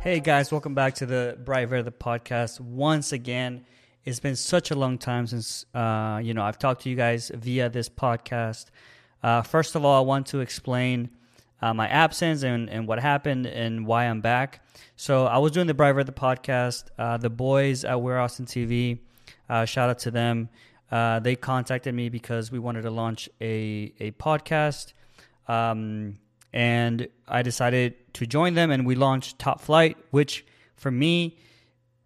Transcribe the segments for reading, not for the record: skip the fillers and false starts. Hey guys, welcome back to the Bright Verde podcast once again. It's been such a long time since I've talked to you guys via this podcast. First of all, I want to explain my absence and what happened and why I'm back. So I was doing the Briver, the podcast. The boys at We Are Austin TV, shout out to them. They contacted me because we wanted to launch a podcast. And I decided to join them, and we launched Top Flight, which for me,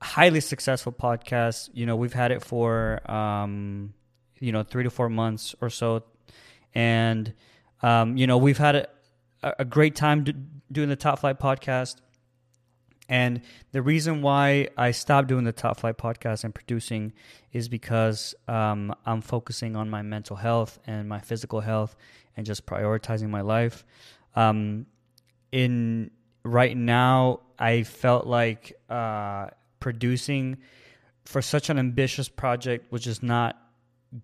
highly successful podcast. You know, we've had it for, 3 to 4 months or so. And, we've had a great time doing the Top Flight podcast. And the reason why I stopped doing the Top Flight podcast and producing is because I'm focusing on my mental health and my physical health and just prioritizing my life. Right now, I felt like producing for such an ambitious project was just not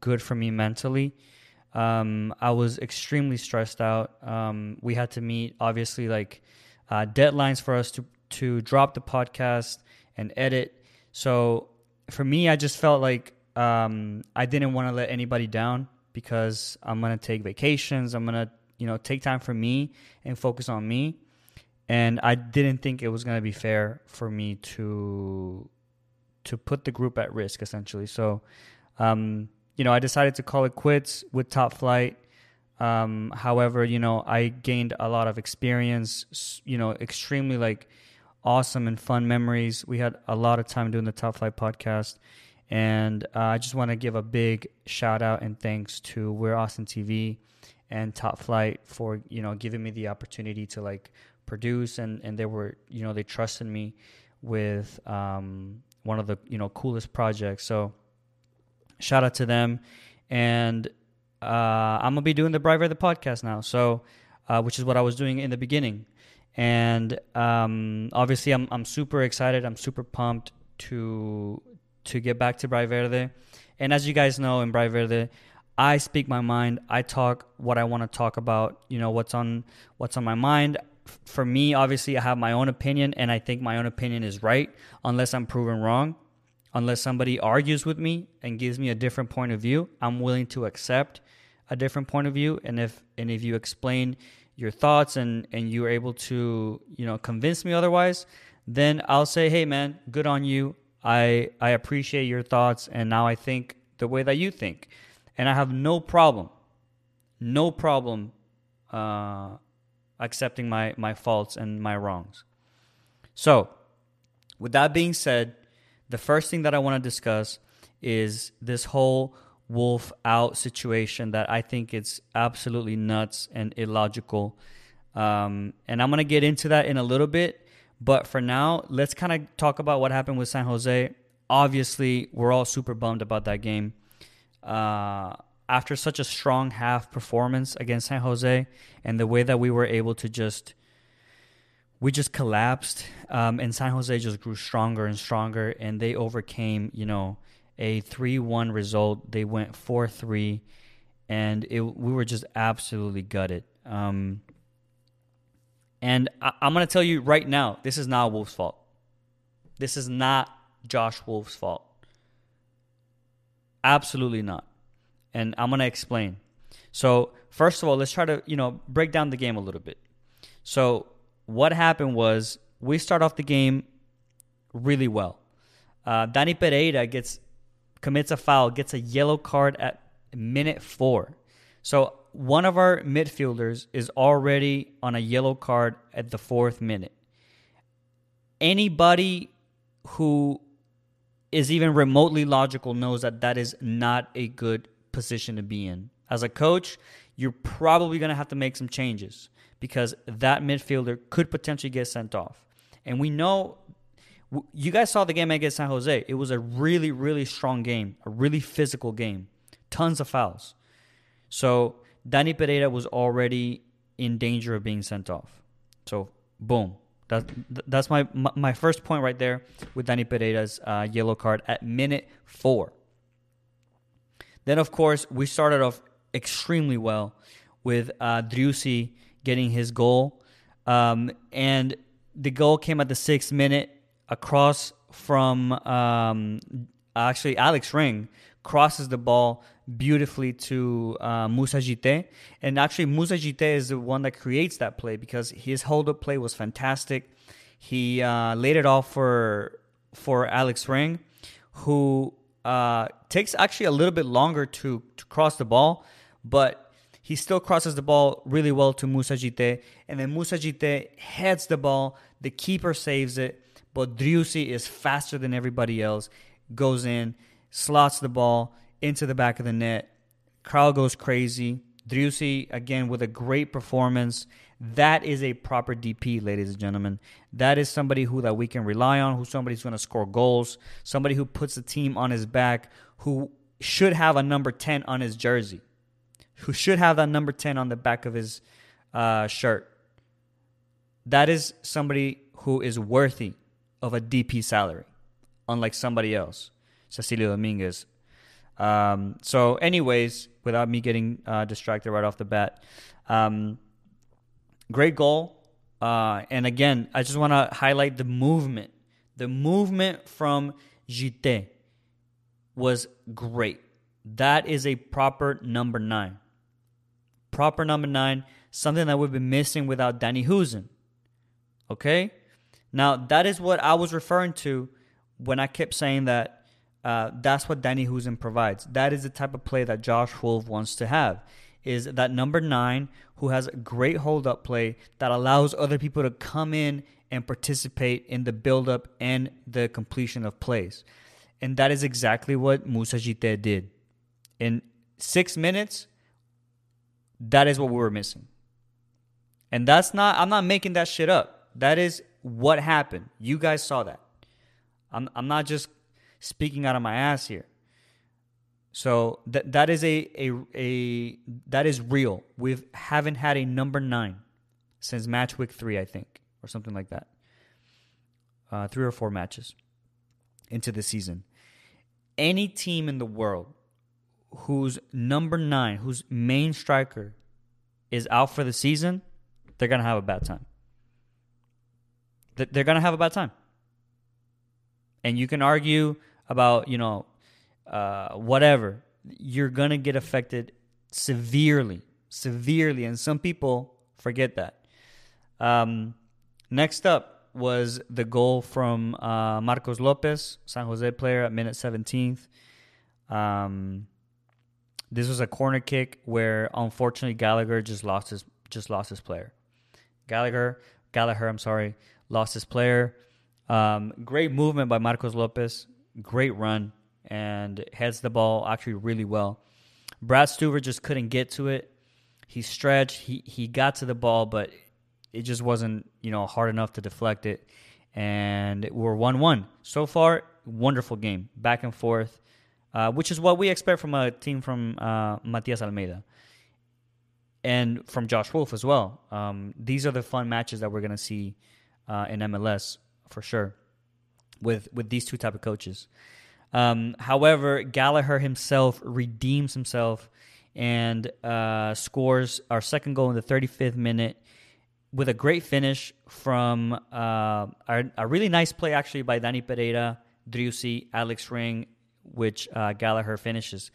good for me mentally. I was extremely stressed out. We had to meet, obviously, deadlines for us to drop the podcast and edit. So for me, I just felt like I didn't want to let anybody down because I'm going to take vacations. I'm going to, take time for me and focus on me. And I didn't think it was going to be fair for me to put the group at risk, essentially. So, I decided to call it quits with Top Flight. However, I gained a lot of experience, extremely awesome and fun memories. We had a lot of time doing the Top Flight podcast. And I just want to give a big shout out and thanks to We're Austin TV and Top Flight for, giving me the opportunity to produce. And they were, they trusted me with one of the, coolest projects. So, shout out to them, and I'm gonna be doing the Briver the podcast now, so which is what I was doing in the beginning. And obviously, I'm super excited. I'm super pumped to get back to Bright Verde. And as you guys know, in Bright Verde, I speak my mind. I talk what I want to talk about. What's on my mind. For me, obviously, I have my own opinion, and I think my own opinion is right, unless I'm proven wrong. Unless somebody argues with me and gives me a different point of view, I'm willing to accept a different point of view. And if you explain your thoughts and you're able to, convince me otherwise, then I'll say, hey, man, good on you. I appreciate your thoughts. And now I think the way that you think. And I have no problem accepting my faults and my wrongs. So with that being said, the first thing that I want to discuss is this whole Wolff out situation that I think it's absolutely nuts and illogical. And I'm going to get into that in a little bit. But for now, let's kind of talk about what happened with San Jose. Obviously, we're all super bummed about that game. After such a strong half performance against San Jose and the way that we were able to we just collapsed, and San Jose just grew stronger and stronger, and they overcame, a 3-1 result. They went 4-3, and we were just absolutely gutted. And I'm going to tell you right now, this is not Wolff's fault. This is not Josh Wolff's fault. Absolutely not. And I'm going to explain. So, first of all, let's try to, break down the game a little bit. So, what happened was we start off the game really well. Dani Pereira commits a foul, gets a yellow card at minute 4. So one of our midfielders is already on a yellow card at the 4th minute. Anybody who is even remotely logical knows that that is not a good position to be in. As a coach, you're probably going to have to make some changes, because that midfielder could potentially get sent off. And we know, you guys saw the game against San Jose. It was a really, really strong game, a really physical game, tons of fouls. So Dani Pereira was already in danger of being sent off. So boom, that's my first point right there with Dani Pereira's yellow card at minute 4. Then, of course, we started off extremely well with Driussi getting his goal, and the goal came at the 6th minute, across from actually Alex Ring crosses the ball beautifully to Musa Jite. And actually, Musa Jite is the one that creates that play because his hold-up play was fantastic. He laid it off for Alex Ring, who takes actually a little bit longer to cross the ball, but he still crosses the ball really well to Musa Jite. And then Musa Jite heads the ball. The keeper saves it, but Driussi is faster than everybody else, goes in, slots the ball into the back of the net. Crowd goes crazy. Driussi, again, with a great performance. That is a proper DP, ladies and gentlemen. That is somebody that we can rely on, somebody's going to score goals, somebody who puts the team on his back, who should have a number 10 on his jersey, who should have that number 10 on the back of his shirt. That is somebody who is worthy of a DP salary, unlike somebody else, Cecilio Dominguez. So anyways, without me getting distracted right off the bat, great goal. And again, I just want to highlight the movement from Jite was great. That is a proper number 9, something that we've been missing without Danny Huizen. Okay. Now, that is what I was referring to when I kept saying that that's what Dani Huizen provides. That is the type of play that Josh Wolff wants to have, is that number 9 who has great hold-up play that allows other people to come in and participate in the build-up and the completion of plays. And that is exactly what Musa Jite did. In 6 minutes, that is what we were missing. And that's not, I'm not making that shit up. That is what happened. You guys saw that. I'm not just speaking out of my ass here. So that is a that is real. We haven't had a number 9 since match week 3, I think, or something like that. 3 or 4 matches into the season. Any team in the world whose number 9, whose main striker is out for the season, they're gonna have a bad time. They're going to have a bad time. And you can argue about, whatever. You're going to get affected severely. And some people forget that. Next up was the goal from Marcos Lopez, San Jose player, at minute 17th. This was a corner kick where, unfortunately, Gallagher just lost his player. Gallagher, lost his player. Great movement by Marcos Lopez. Great run. And heads the ball actually really well. Brad Stuver just couldn't get to it. He stretched. He got to the ball, but it just wasn't, hard enough to deflect it. And we're 1-1. So far, wonderful game. Back and forth. Which is what we expect from a team from Matias Almeida. And from Josh Wolff as well. These are the fun matches that we're going to see in MLS for sure, with these two type of coaches. However, Gallagher himself redeems himself and scores our second goal in the 35th minute with a great finish from a really nice play actually by Dani Pereira, Driussi, Alex Ring, which Gallagher finishes.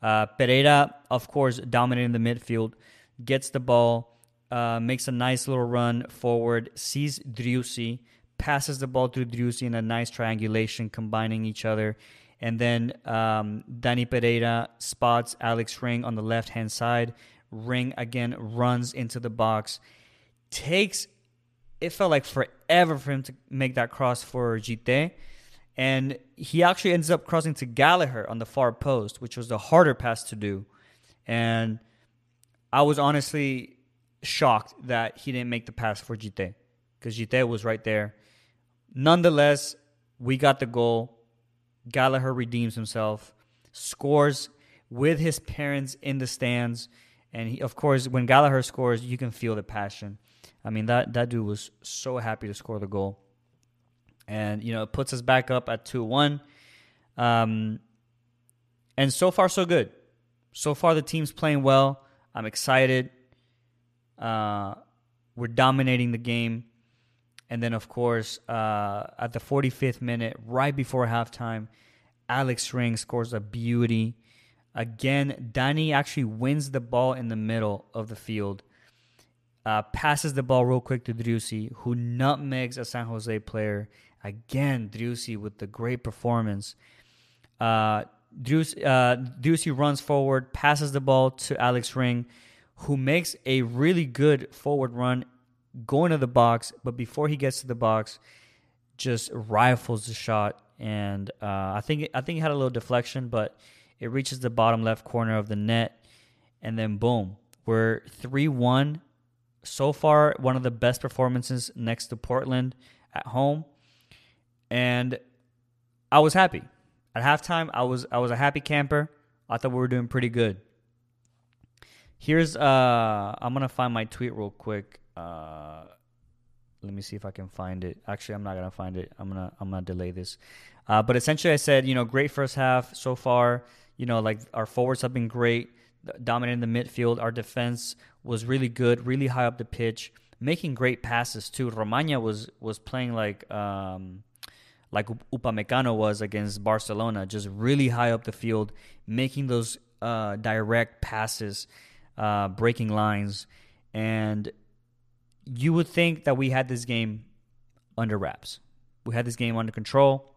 Pereira, of course, dominating the midfield, gets the ball. Makes a nice little run forward, sees Driussi, passes the ball through Driussi in a nice triangulation, combining each other. And then Dani Pereira spots Alex Ring on the left-hand side. Ring, again, runs into the box. It felt like forever for him to make that cross for Jite. And he actually ends up crossing to Gallagher on the far post, which was the harder pass to do. And I was honestly shocked that he didn't make the pass for Jite, because Jite was right there. Nonetheless, we got the goal. Gallagher redeems himself, scores with his parents in the stands, and he, of course, when Gallagher scores, you can feel the passion. I mean, that dude was so happy to score the goal, and it puts us back up at 2-1. And so far, so good. So far, the team's playing well. I'm excited. We're dominating the game, And then, of course, at the 45th minute, right before halftime, Alex Ring scores a beauty. Again, Dani actually wins the ball in the middle of the field, passes the ball real quick to Driussi, who nutmegs a San Jose player. Again, Driussi with the great performance. Driussi runs forward, passes the ball to Alex Ring, who makes a really good forward run going to the box, but before he gets to the box, just rifles the shot. And I think it had a little deflection, but it reaches the bottom left corner of the net, and then boom, we're 3-1. So far, one of the best performances next to Portland at home, and I was happy. At halftime, I was a happy camper. I thought we were doing pretty good. Here's I'm gonna find my tweet real quick. Let me see if I can find it. Actually, I'm not gonna find it. I'm gonna delay this. But essentially, I said, you know, great first half so far. You know, like our forwards have been great, dominating the midfield. Our defense was really good, really high up the pitch, making great passes too. Romagna was playing like Upamecano was against Barcelona, just really high up the field, making those direct passes, breaking lines. And you would think that we had this game under wraps. We had this game under control.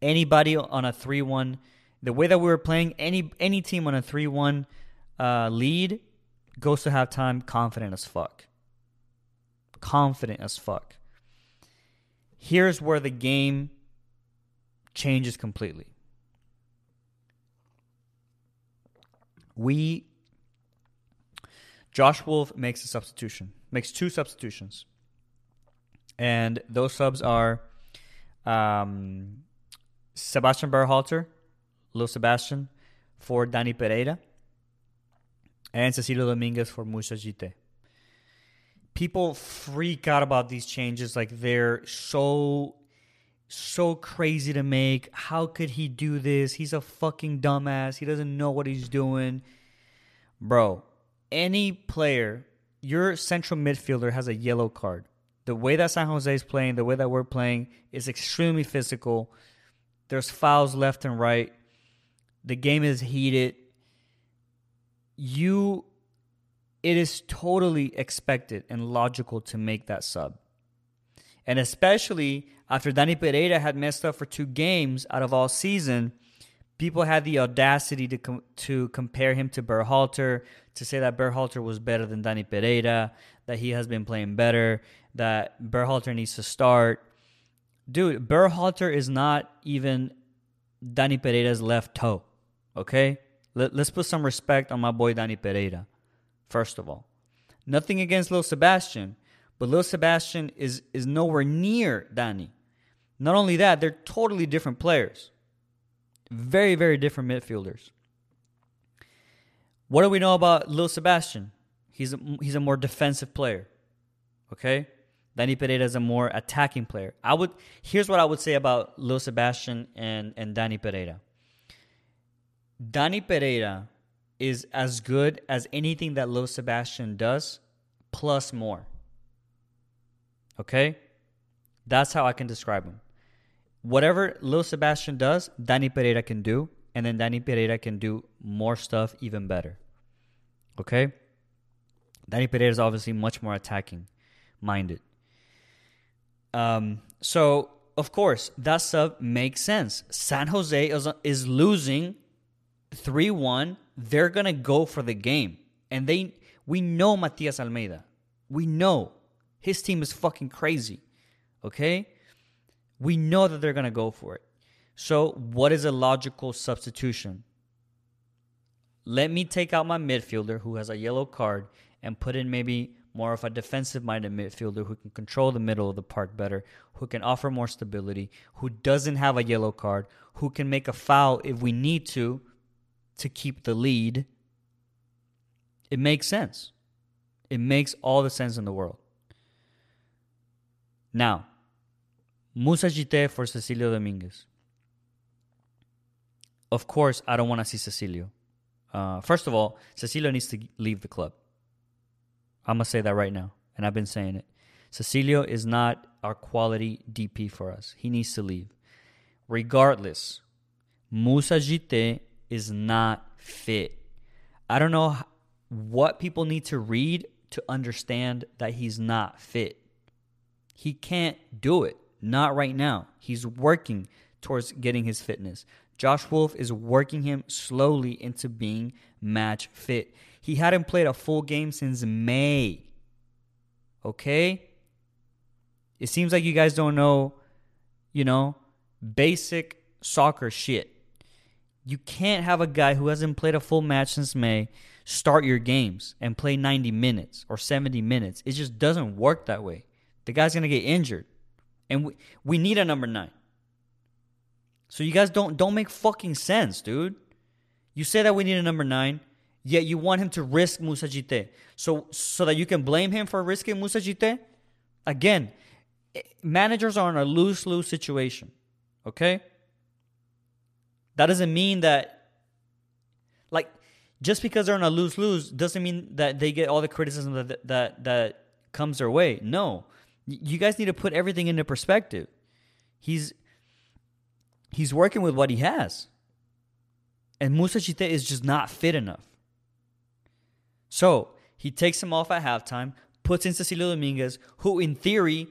Anybody on a 3-1, the way that we were playing, any team on a 3-1 lead goes to halftime confident as fuck. Confident as fuck. Here's where the game changes completely. Josh Wolff makes a substitution, makes two substitutions. And those subs are Sebastian Berhalter, Lil Sebastian, for Dani Pereira, and Cecilio Dominguez for Musa Jite. People freak out about these changes, like they're so crazy to make. How could he do this? He's a fucking dumbass. He doesn't know what he's doing. Bro, any player, your central midfielder has a yellow card. The way that San Jose is playing, the way that we're playing, is extremely physical. There's fouls left and right. The game is heated. It is totally expected and logical to make that sub. And especially after Dani Pereira had messed up for 2 games out of all season, people had the audacity to compare him to Berhalter, to say that Berhalter was better than Dani Pereira, that he has been playing better, that Berhalter needs to start. Dude, Berhalter is not even Dani Pereira's left toe, okay? Let's put some respect on my boy Dani Pereira. First of all, nothing against Lil Sebastian, but Lil Sebastian is nowhere near Dani. Not only that, they're totally different players. Very, very different midfielders. What do we know about Lil Sebastian? He's a more defensive player, okay? Dani Pereira is a more attacking player. Here's what I would say about Lil Sebastian and Dani Pereira. Dani Pereira is as good as anything that Lil Sebastian does, plus more. Okay? That's how I can describe him. Whatever Lil Sebastian does, Dani Pereira can do, and then Dani Pereira can do more stuff even better. Okay? Dani Pereira is obviously much more attacking-minded. So, of course, that sub makes sense. San Jose is losing 3-1. They're going to go for the game. And we know Matias Almeida. We know. His team is fucking crazy. Okay? We know that they're going to go for it. So what is a logical substitution? Let me take out my midfielder who has a yellow card and put in maybe more of a defensive-minded midfielder who can control the middle of the park better, who can offer more stability, who doesn't have a yellow card, who can make a foul if we need to keep the lead. It makes sense. It makes all the sense in the world. Now, Musa Jite for Cecilio Dominguez. Of course, I don't want to see Cecilio. First of all, Cecilio needs to leave the club. I'm going to say that right now, and I've been saying it. Cecilio is not our quality DP for us. He needs to leave. Regardless, Musa Jite is not fit. I don't know what people need to read to understand that he's not fit. He can't do it. Not right now. He's working towards getting his fitness. Josh Wolff is working him slowly into being match fit. He hadn't played a full game since May. Okay? It seems like you guys don't know, you know, basic soccer shit. You can't have a guy who hasn't played a full match since May start your games and play 90 minutes or 70 minutes. It just doesn't work that way. The guy's going to get injured. And we need a number 9. So you guys don't make fucking sense, dude. You say that we need a number 9, yet you want him to risk Musa Jite. So that you can blame him for risking Musa Jite? Again, managers are in a lose-lose situation. Okay? That doesn't mean that, like, just because they're in a lose-lose doesn't mean that they get all the criticism that comes their way. No. You guys need to put everything into perspective. He's working with what he has. And Musa Jite is just not fit enough. So, he takes him off at halftime, puts in Cecilio Dominguez, who in theory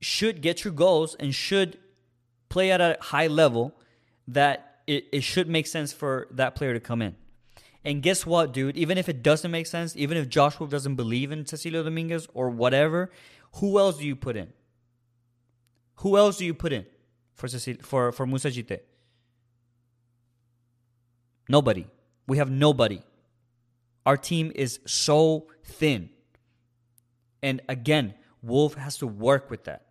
should get you goals and should play at a high level that it should make sense for that player to come in. And guess what, dude? Even if it doesn't make sense, even if Josh Wolff doesn't believe in Cecilio Dominguez or whatever, who else do you put in? Who else do you put in for Musa Jite? Nobody. We have nobody. Our team is so thin. And again, Wolff has to work with that.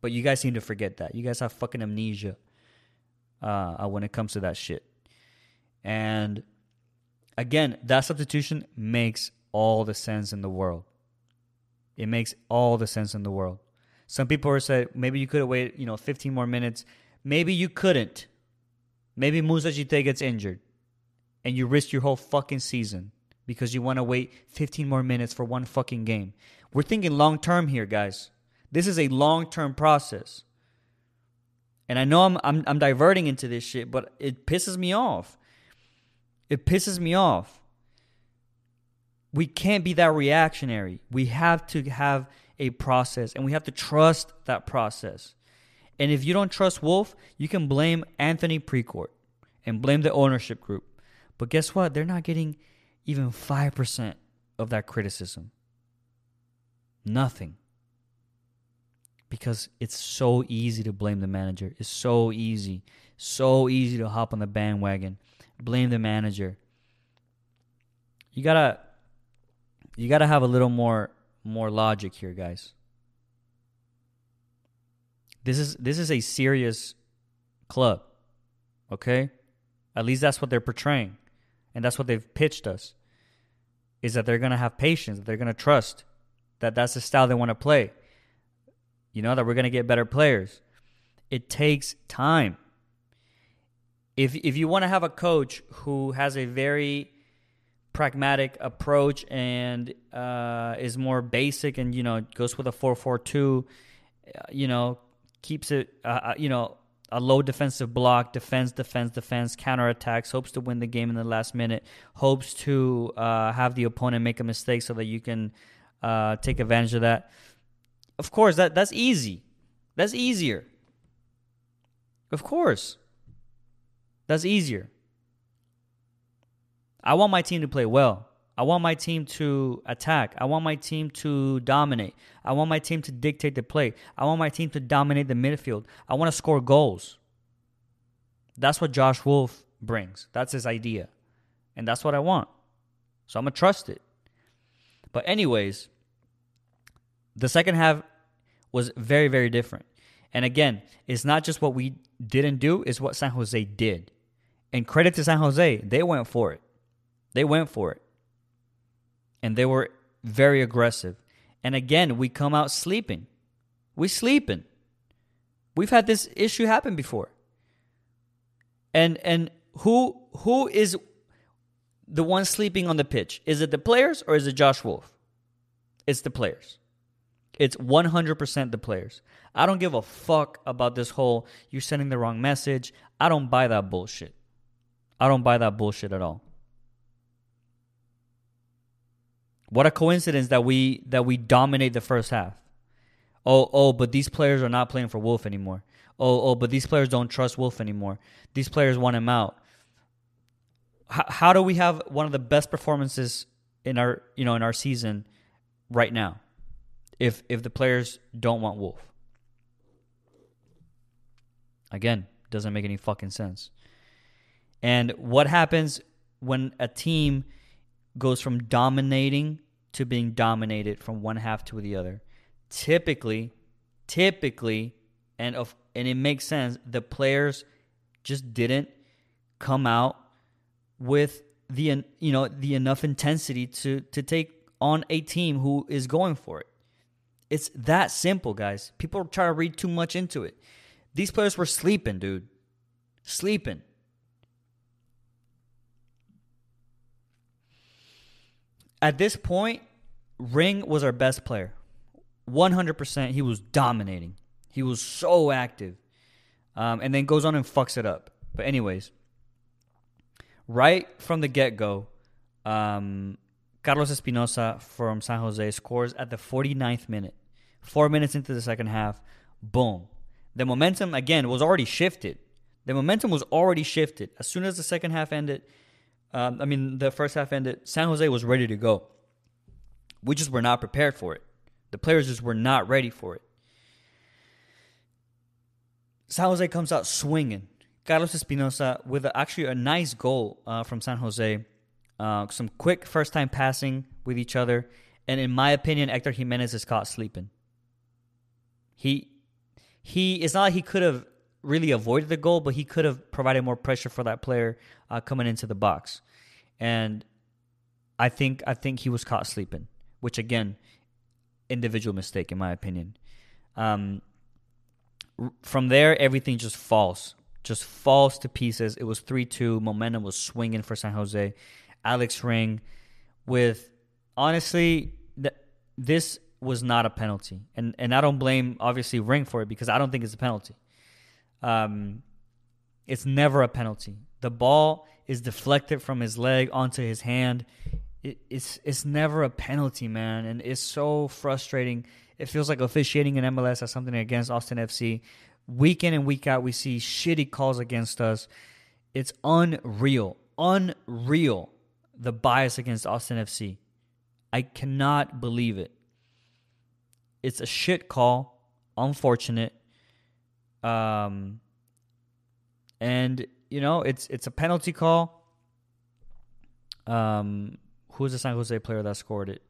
But you guys seem to forget that. You guys have fucking amnesia when it comes to that shit. And again, that substitution makes all the sense in the world. It makes all the sense in the world. Some people are saying, maybe you could have waited, 15 more minutes. Maybe you couldn't. Maybe Musa Jite gets injured and you risk your whole fucking season because you want to wait 15 more minutes for one fucking game. We're thinking long-term here, guys. This is a long-term process. And I know I'm diverting into this shit, but it pisses me off. It pisses me off. We can't be that reactionary. We have to have a process, and we have to trust that process. And if you don't trust Wolff, you can blame Anthony Precourt and blame the ownership group. But guess what? They're not getting even 5% of that criticism. Nothing. Because it's so easy to blame the manager. It's so easy to hop on the bandwagon. Blame the manager. You gotta have a little more logic here, guys. This is a serious club, okay? At least that's what they're portraying, and that's what they've pitched us. Is that they're gonna have patience, that they're gonna trust, that that's the style they want to play. That we're going to get better players. It takes time. If you want to have a coach who has a very pragmatic approach and is more basic and, goes with a 4-4-2, keeps it, a low defensive block, defense, counterattacks, hopes to win the game in the last minute, hopes to have the opponent make a mistake so that you can take advantage of that. Of course, that's easy. That's easier. Of course. That's easier. I want my team to play well. I want my team to attack. I want my team to dominate. I want my team to dictate the play. I want my team to dominate the midfield. I want to score goals. That's what Josh Wolff brings. That's his idea. And that's what I want. So I'm going to trust it. But anyways, the second half was very, very different. And again, it's not just what we didn't do, it's what San Jose did. And credit to San Jose, they went for it. And they were very aggressive. And again, we come out sleeping. We've had this issue happen before. And who is the one sleeping on the pitch? Is it the players or is it Josh Wolff? It's the players. It's 100% the players. I don't give a fuck about this whole you're sending the wrong message. I don't buy that bullshit. I don't buy that bullshit at all. What a coincidence that we dominate the first half. Oh, but these players are not playing for Wolff anymore. Oh, but these players don't trust Wolff anymore. These players want him out. How do we have one of the best performances in our, you know, in our season right now if the players don't want Wolff? Again, doesn't make any fucking sense. And what happens when a team goes from dominating to being dominated from one half to the other? Typically, and it makes sense, the players just didn't come out with the enough intensity to take on a team who is going for it. It's that simple, guys. People try to read too much into it. These players were sleeping, dude. Sleeping. At this point, Ring was our best player. 100%. He was dominating. He was so active. And then goes on and fucks it up. But anyways, right from the get-go, Carlos Espinoza from San Jose scores at the 49th minute. 4 minutes into the second half, boom. The momentum, again, was already shifted. As soon as the second half ended, the first half ended, San Jose was ready to go. We just were not prepared for it. The players just were not ready for it. San Jose comes out swinging. Carlos Espinoza with actually a nice goal from San Jose. Some quick first-time passing with each other. And in my opinion, Hector Jimenez is caught sleeping. He it's not like he could have really avoided the goal, but he could have provided more pressure for that player coming into the box. And I think he was caught sleeping, which again, individual mistake in my opinion. From there, everything just falls to pieces. It was 3-2. Momentum was swinging for San Jose. Alex Ring with, honestly, this was not a penalty. And I don't blame, obviously, Ring for it because I don't think it's a penalty. It's never a penalty. The ball is deflected from his leg onto his hand. It's never a penalty, man. And it's so frustrating. It feels like officiating in MLS has something against Austin FC. Week in and week out, we see shitty calls against us. It's unreal. Unreal, the bias against Austin FC. I cannot believe it. It's a shit call. Unfortunate. And, you know, it's a penalty call. Who's the San Jose player that scored it?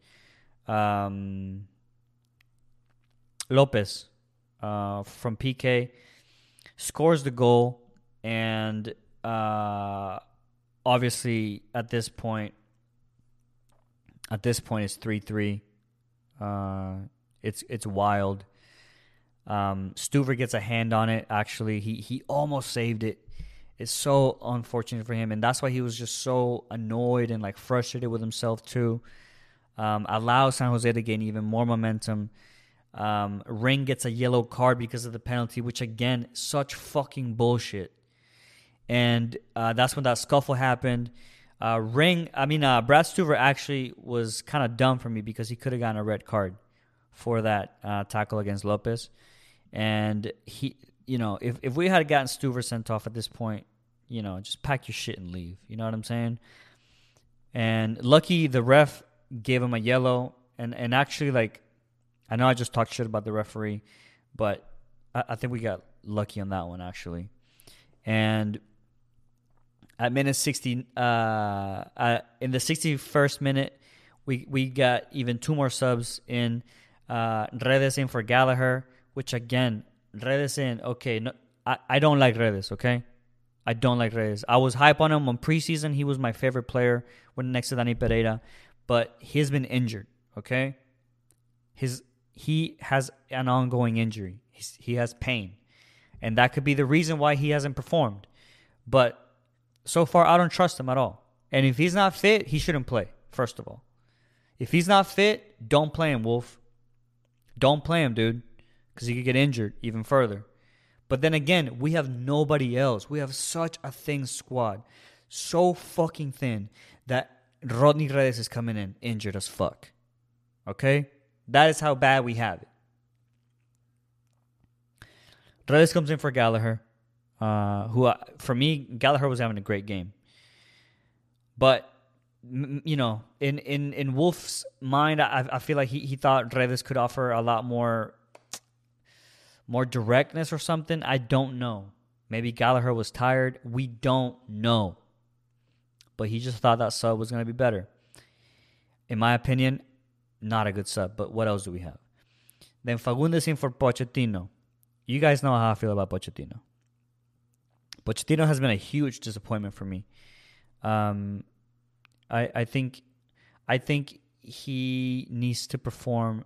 Lopez. From PK, scores the goal, and obviously at this point it's 3-3. It's wild. Stuver gets a hand on it. Actually, he almost saved it. It's so unfortunate for him, and that's why he was just so annoyed and like frustrated with himself too. Allows San Jose to gain even more momentum. Ring gets a yellow card because of the penalty, which again, such fucking bullshit. And that's when that scuffle happened. Brad Stuver actually was kind of dumb for me because he could have gotten a red card for that tackle against Lopez. And he, you know, if we had gotten Stuver sent off at this point, you know, just pack your shit and leave. You know what I'm saying? And lucky the ref gave him a yellow, and actually like. I know I just talked shit about the referee, but I think we got lucky on that one, actually. And at minute 60, in the 61st minute, we got even two more subs in. Redes in for Gallagher, which again, Redes in. Okay, no, I don't like Redes, okay? I don't like Redes. I was hype on him on preseason. He was my favorite player when next to Dani Pereira, but he's been injured, okay? He has an ongoing injury. He has pain. And that could be the reason why he hasn't performed. But so far, I don't trust him at all. And if he's not fit, he shouldn't play, first of all. If he's not fit, don't play him, Wolff. Don't play him, dude, because he could get injured even further. But then again, we have nobody else. We have such a thin squad. So fucking thin that Rodney Redes is coming in injured as fuck. Okay? That is how bad we have it. Redes comes in for Gallagher, who, for me, Gallagher was having a great game. But, you know, in Wolff's mind, I feel like he thought Redes could offer a lot more directness or something. I don't know. Maybe Gallagher was tired. We don't know. But he just thought that sub was going to be better. In my opinion, not a good sub. But what else do we have? Then Fagundes in for Pochettino. You guys know how I feel about Pochettino. Pochettino has been a huge disappointment for me. I think he needs to perform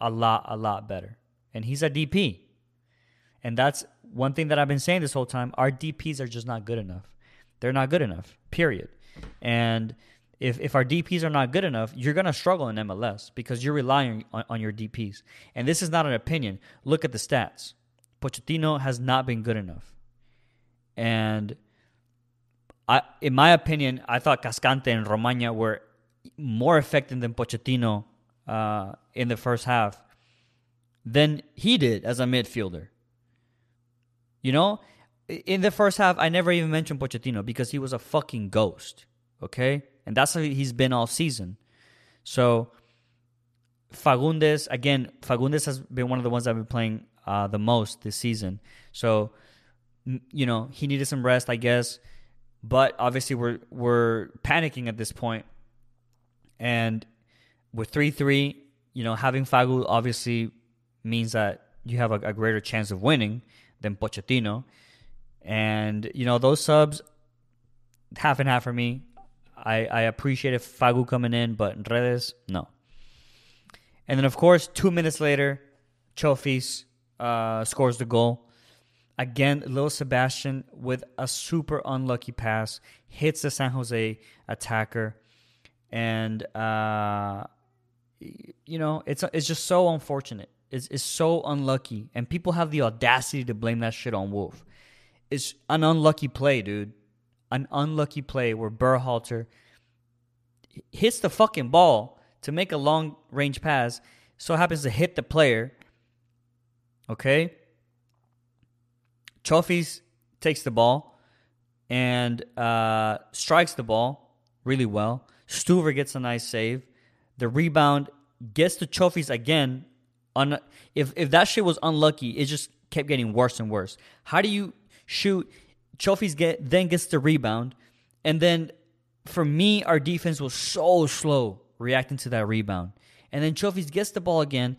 a lot better. And he's a DP. And that's one thing that I've been saying this whole time. Our DPs are just not good enough. They're not good enough, period. And if our DPs are not good enough, you're going to struggle in MLS because you're relying on your DPs. And this is not an opinion. Look at the stats. Pochettino has not been good enough. And in my opinion, I thought Cascante and Romagna were more effective than Pochettino in the first half than he did as a midfielder. You know, in the first half, I never even mentioned Pochettino because he was a fucking ghost, okay? And that's how he's been all season. So, Fagundes has been one of the ones I've been playing the most this season. So, you know, he needed some rest, I guess. But obviously, we're panicking at this point. And with 3-3, you know, having Fagu obviously means that you have a greater chance of winning than Pochettino. And, you know, those subs, half and half for me. I appreciated Fagu coming in, but Redes, no. And then, of course, 2 minutes later, Chofis scores the goal. Again, Lil Sebastian with a super unlucky pass, hits the San Jose attacker. And, you know, it's just so unfortunate. It's so unlucky. And people have the audacity to blame that shit on Wolff. It's an unlucky play, dude. An unlucky play where Berhalter hits the fucking ball to make a long-range pass, so happens to hit the player. Okay? Chofis takes the ball and strikes the ball really well. Stuver gets a nice save. The rebound gets to Chofis again. If that shit was unlucky, it just kept getting worse and worse. How do you shoot? Chofis then gets the rebound. And then, for me, our defense was so slow reacting to that rebound. And then Chofis gets the ball again,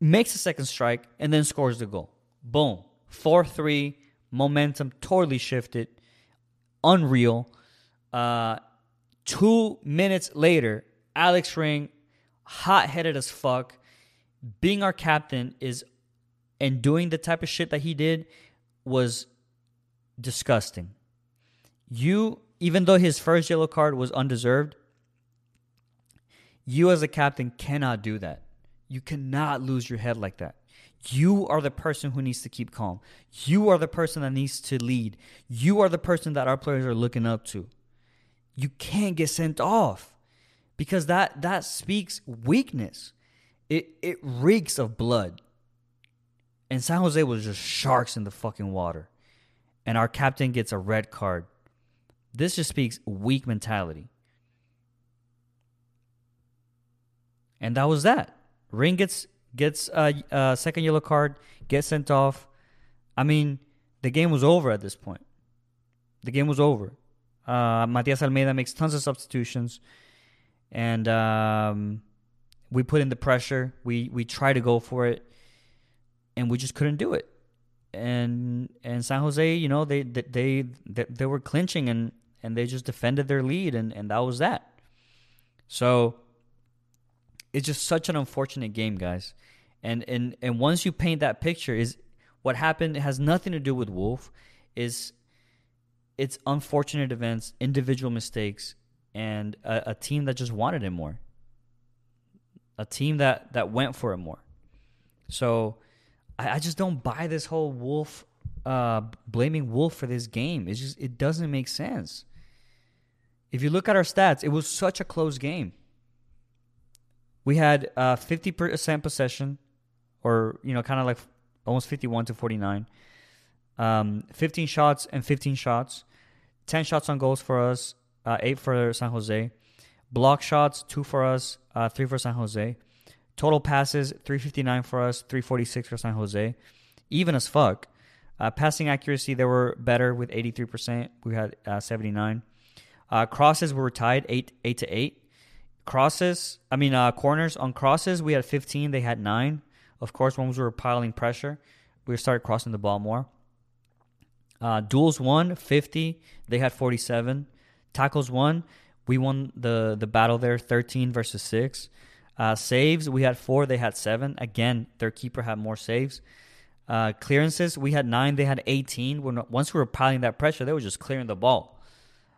makes a second strike, and then scores the goal. Boom. 4-3. Momentum totally shifted. Unreal. 2 minutes later, Alex Ring, hot-headed as fuck, being our captain and doing the type of shit that he did was disgusting. Even though his first yellow card was undeserved, you as a captain cannot do that. You cannot lose your head like that. You are the person who needs to keep calm. You are the person that needs to lead. You are the person that our players are looking up to. You can't get sent off because that speaks weakness. It reeks of blood. And San Jose was just sharks in the fucking water. And our captain gets a red card. This just speaks weak mentality. And that was that. Ring gets a second yellow card, gets sent off. I mean, the game was over at this point. The game was over. Matias Almeida makes tons of substitutions. And we put in the pressure. We try to go for it, and we just couldn't do it. And San Jose, you know, they were clinching, and they just defended their lead, and that was that. So it's just such an unfortunate game, guys. And once you paint that picture, is what happened has nothing to do with Wolff. It's unfortunate events, individual mistakes, and a team that just wanted him more. a team that went for it more. So I just don't buy this whole Wolff, blaming Wolff for this game. It's just, it doesn't make sense. If you look at our stats, it was such a close game. We had 50% possession, or, you know, kind of like almost 51 to 49. 15 shots and 15 shots. 10 shots on goals for us, 8 for San Jose. Block shots, 2 for us, 3 for San Jose. Total passes, 359 for us, 346 for San Jose. Even as fuck. Passing accuracy, they were better with 83%. We had 79. Crosses were tied, 8 to 8. Corners on crosses, we had 15, they had 9. Of course, when we were piling pressure, we started crossing the ball more. Duels won, 50, they had 47. Tackles won, we won the battle there, 13 versus 6. Saves, we had 4, they had 7. Again, their keeper had more saves. Clearances, we had 9, they had 18. Once we were piling that pressure, they were just clearing the ball.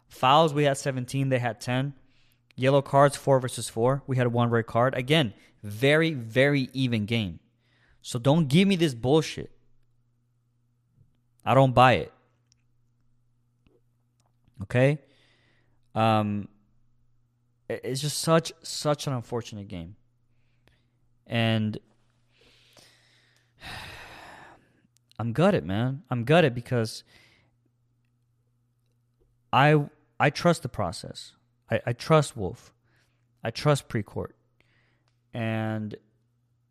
Fouls, we had 17, they had 10. Yellow cards, 4 versus 4. We had 1 red card. Again, very, very even game. So don't give me this bullshit. I don't buy it. Okay? It's just such an unfortunate game. And I'm gutted, man. I'm gutted because I trust the process. I trust Wolff. I trust Precourt. And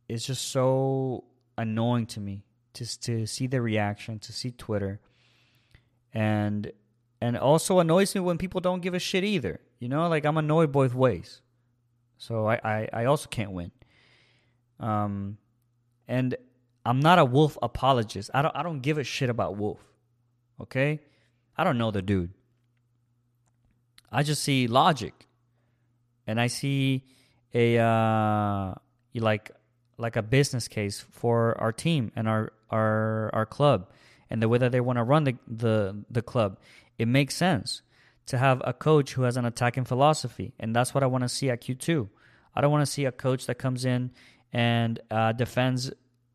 it's just so annoying to me to see the reaction, to see Twitter. And also annoys me when people don't give a shit either. You know, like, I'm annoyed both ways. So I also can't win. And I'm not a Wolff apologist. I don't give a shit about Wolff. Okay? I don't know the dude. I just see logic, and I see a like a business case for our team and our club, and the way that they want to run the club. It makes sense to have a coach who has an attacking philosophy, and that's what I want to see at Q2. I don't want to see a coach that comes in and defends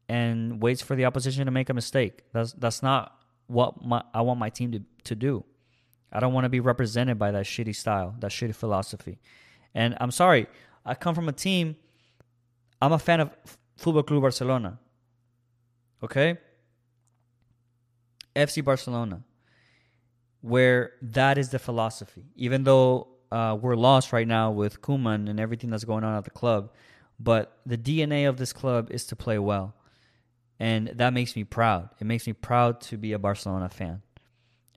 and waits for the opposition to make a mistake. That's not what I want my team to do. I don't want to be represented by that shitty style, that shitty philosophy. And I'm sorry, I come from a team, I'm a fan of Football Club Barcelona, okay? FC Barcelona, where that is the philosophy. Even though we're lost right now with Koeman and everything that's going on at the club, but the DNA of this club is to play well. And that makes me proud. It makes me proud to be a Barcelona fan.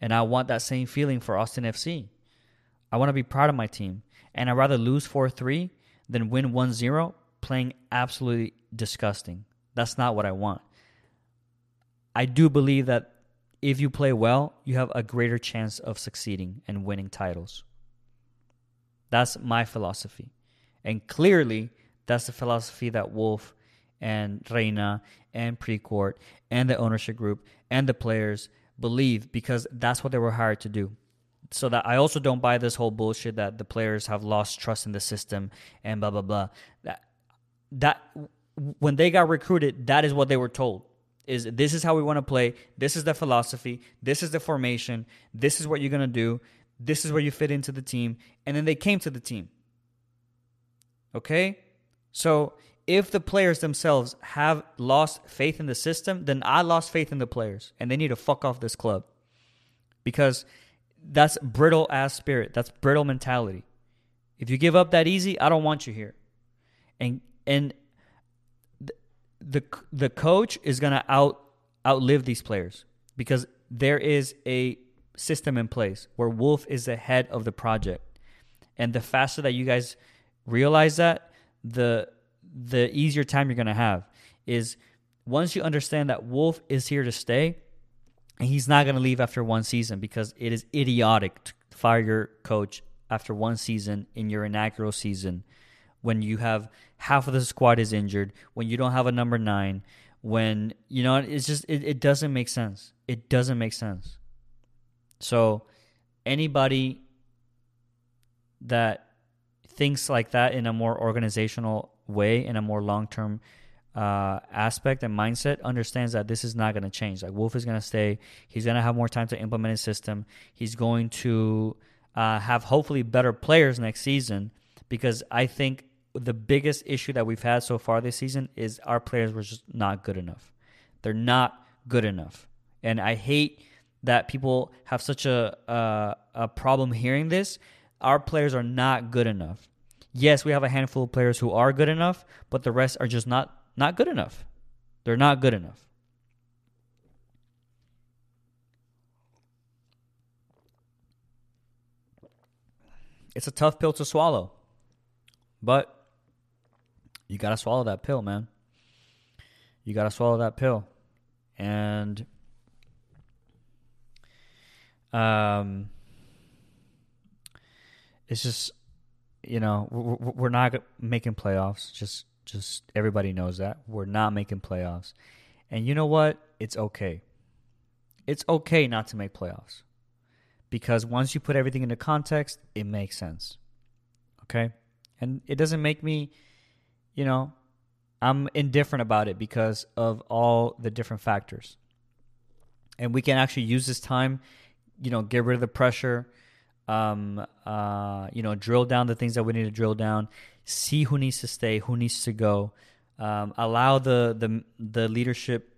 And I want that same feeling for Austin FC. I want to be proud of my team. And I'd rather lose 4-3 than win 1-0 playing absolutely disgusting. That's not what I want. I do believe that if you play well, you have a greater chance of succeeding and winning titles. That's my philosophy. And clearly, that's the philosophy that Wolff and Reina and Precourt and the ownership group and the players believe, because that's what they were hired to do. So that I also don't buy this whole bullshit that the players have lost trust in the system and blah, blah, blah. That when they got recruited, that is what they were told. Is this is how we want to play. This is the philosophy. This is the formation. This is what you're going to do. This is where you fit into the team. And then they came to the team. Okay? So if the players themselves have lost faith in the system, then I lost faith in the players, and they need to fuck off this club, because that's brittle-ass spirit. That's brittle mentality. If you give up that easy, I don't want you here. And the coach is going to outlive these players, because there is a system in place where Wolff is the head of the project. And the faster that you guys realize that, the easier time you're going to have is once you understand that Wolff is here to stay and he's not going to leave after one season, because it is idiotic to fire your coach after one season in your inaugural season when you have half of the squad is injured, when you don't have a number 9, when, you know, it's just, it doesn't make sense. It doesn't make sense. So anybody that thinks like that in a more organizational way, in a more long-term aspect and mindset, understands that this is not going to change. Like, Wolff is going to stay. He's going to have more time to implement his system. He's going to have hopefully better players next season, because I think the biggest issue that we've had so far this season is our players were just not good enough. They're not good enough. And I hate that people have such a problem hearing this. Our players are not good enough. Yes, we have a handful of players who are good enough, but the rest are just not good enough. They're not good enough. It's a tough pill to swallow, but you got to swallow that pill, man. You got to swallow that pill. And it's just, you know, we're not making playoffs. Just everybody knows that. We're not making playoffs. And you know what? It's okay. It's okay not to make playoffs, because once you put everything into context, it makes sense. Okay? And it doesn't make me, you know, I'm indifferent about it because of all the different factors. And we can actually use this time, you know, get rid of the pressure, you know, drill down the things that we need to drill down, see who needs to stay, who needs to go, allow the leadership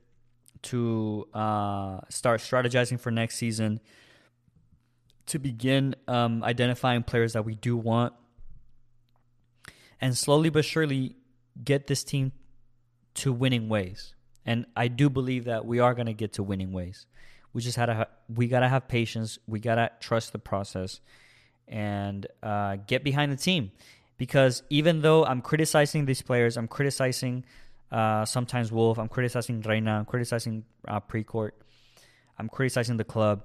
to start strategizing for next season, to begin identifying players that we do want, and slowly but surely get this team to winning ways. And I do believe that we are going to get to winning ways. We just had to. We gotta have patience. We gotta trust the process, and get behind the team. Because even though I'm criticizing these players, I'm criticizing sometimes Wolff, I'm criticizing Reina, I'm criticizing Precourt, I'm criticizing the club.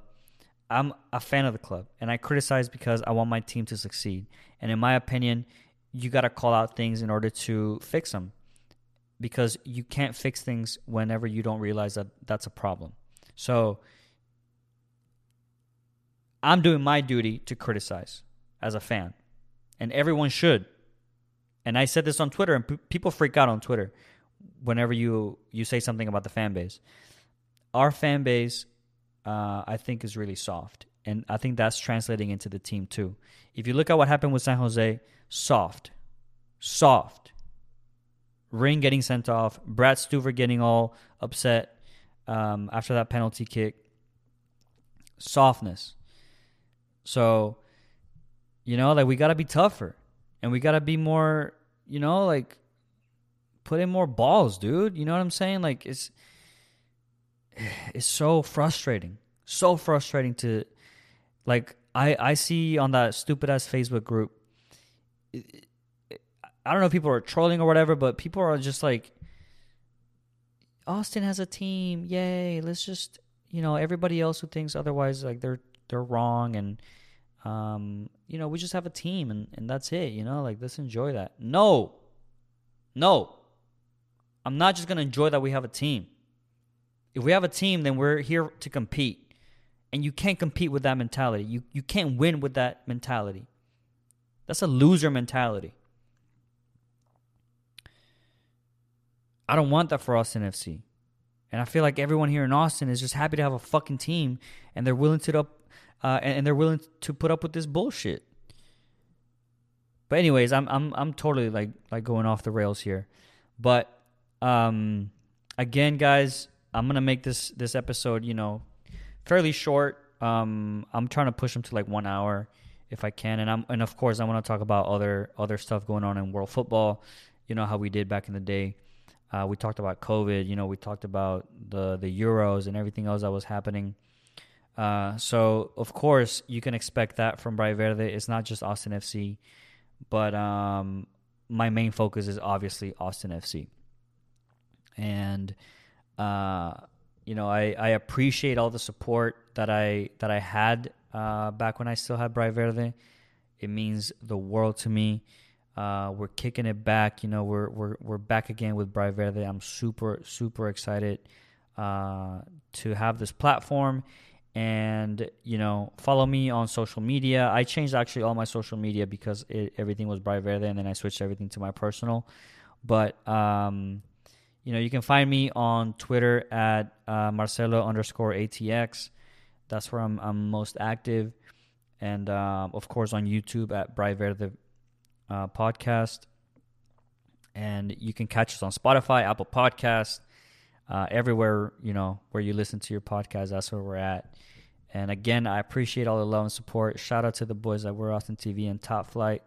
I'm a fan of the club, and I criticize because I want my team to succeed. And in my opinion, you gotta call out things in order to fix them, because you can't fix things whenever you don't realize that that's a problem. So I'm doing my duty to criticize as a fan, and everyone should. And I said this on Twitter, and people freak out on Twitter whenever you say something about the fan base. Our fan base, I think, is really soft, and I think that's translating into the team too. If you look at what happened with San Jose, soft. Ring getting sent off, Brad Stuver getting all upset after that penalty kick. Softness. So, you know, like, we got to be tougher, and we got to be more, you know, like, put in more balls, dude. You know what I'm saying? Like, it's so frustrating to, like, I see on that stupid ass Facebook group, I don't know if people are trolling or whatever, but people are just like, Austin has a team. Yay. Let's just, you know, everybody else who thinks otherwise, like, they're wrong, and you know, we just have a team, and that's it, you know, like, let's enjoy that. No, I'm not just gonna enjoy that we have a team. If we have a team, then we're here to compete, and you can't compete with that mentality. You can't win with that mentality. That's a loser mentality. I don't want that for Austin FC, and I feel like everyone here in Austin is just happy to have a fucking team, and they're willing to put up with this bullshit. But anyways, I'm totally like going off the rails here. But again, guys, I'm gonna make this episode, you know, fairly short. I'm trying to push them to like 1 hour if I can, and of course I want to talk about other stuff going on in world football. You know how we did back in the day. We talked about COVID. You know, we talked about the Euros and everything else that was happening. So, of course, you can expect that from Bright Verde. It's not just Austin FC, but my main focus is obviously Austin FC. And, you know, I appreciate all the support that I had back when I still had Bright Verde. It means the world to me. We're kicking it back. You know, we're back again with Bright Verde. I'm super, super excited to have this platform. And, you know, follow me on social media. I changed actually all my social media because everything was Bright Verde, and then I switched everything to my personal. But, you know, you can find me on Twitter at Marcelo_ATX. That's where I'm most active. And, of course, on YouTube at Bright Verde Podcast. And you can catch us on Spotify, Apple Podcasts, everywhere, you know, where you listen to your podcast. That's where we're at. And, again, I appreciate all the love and support. Shout out to the boys at We Are Austin TV and Top Flight.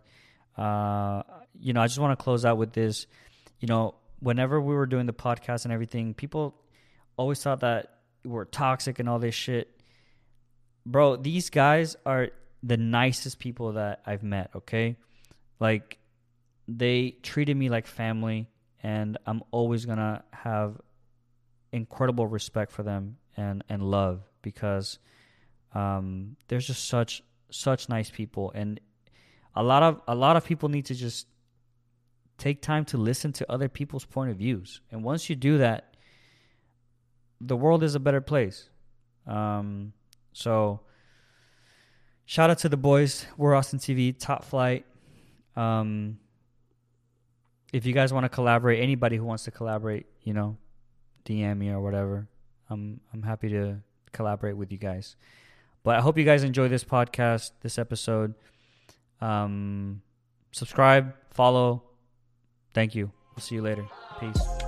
You know, I just want to close out with this. You know, whenever we were doing the podcast and everything, people always thought that we're toxic and all this shit. Bro, these guys are the nicest people that I've met, okay? Like, they treated me like family, and I'm always going to have incredible respect for them and love, because there's just such nice people. And a lot of people need to just take time to listen to other people's point of views. And once you do that, the world is a better place. So shout out to the boys, We're Austin TV, Top Flight. If you guys want to collaborate, anybody who wants to collaborate, you know, DM me or whatever. I'm happy to collaborate with you guys. But I hope you guys enjoy this podcast, this episode. Subscribe, follow. Thank you. We'll see you later. Peace.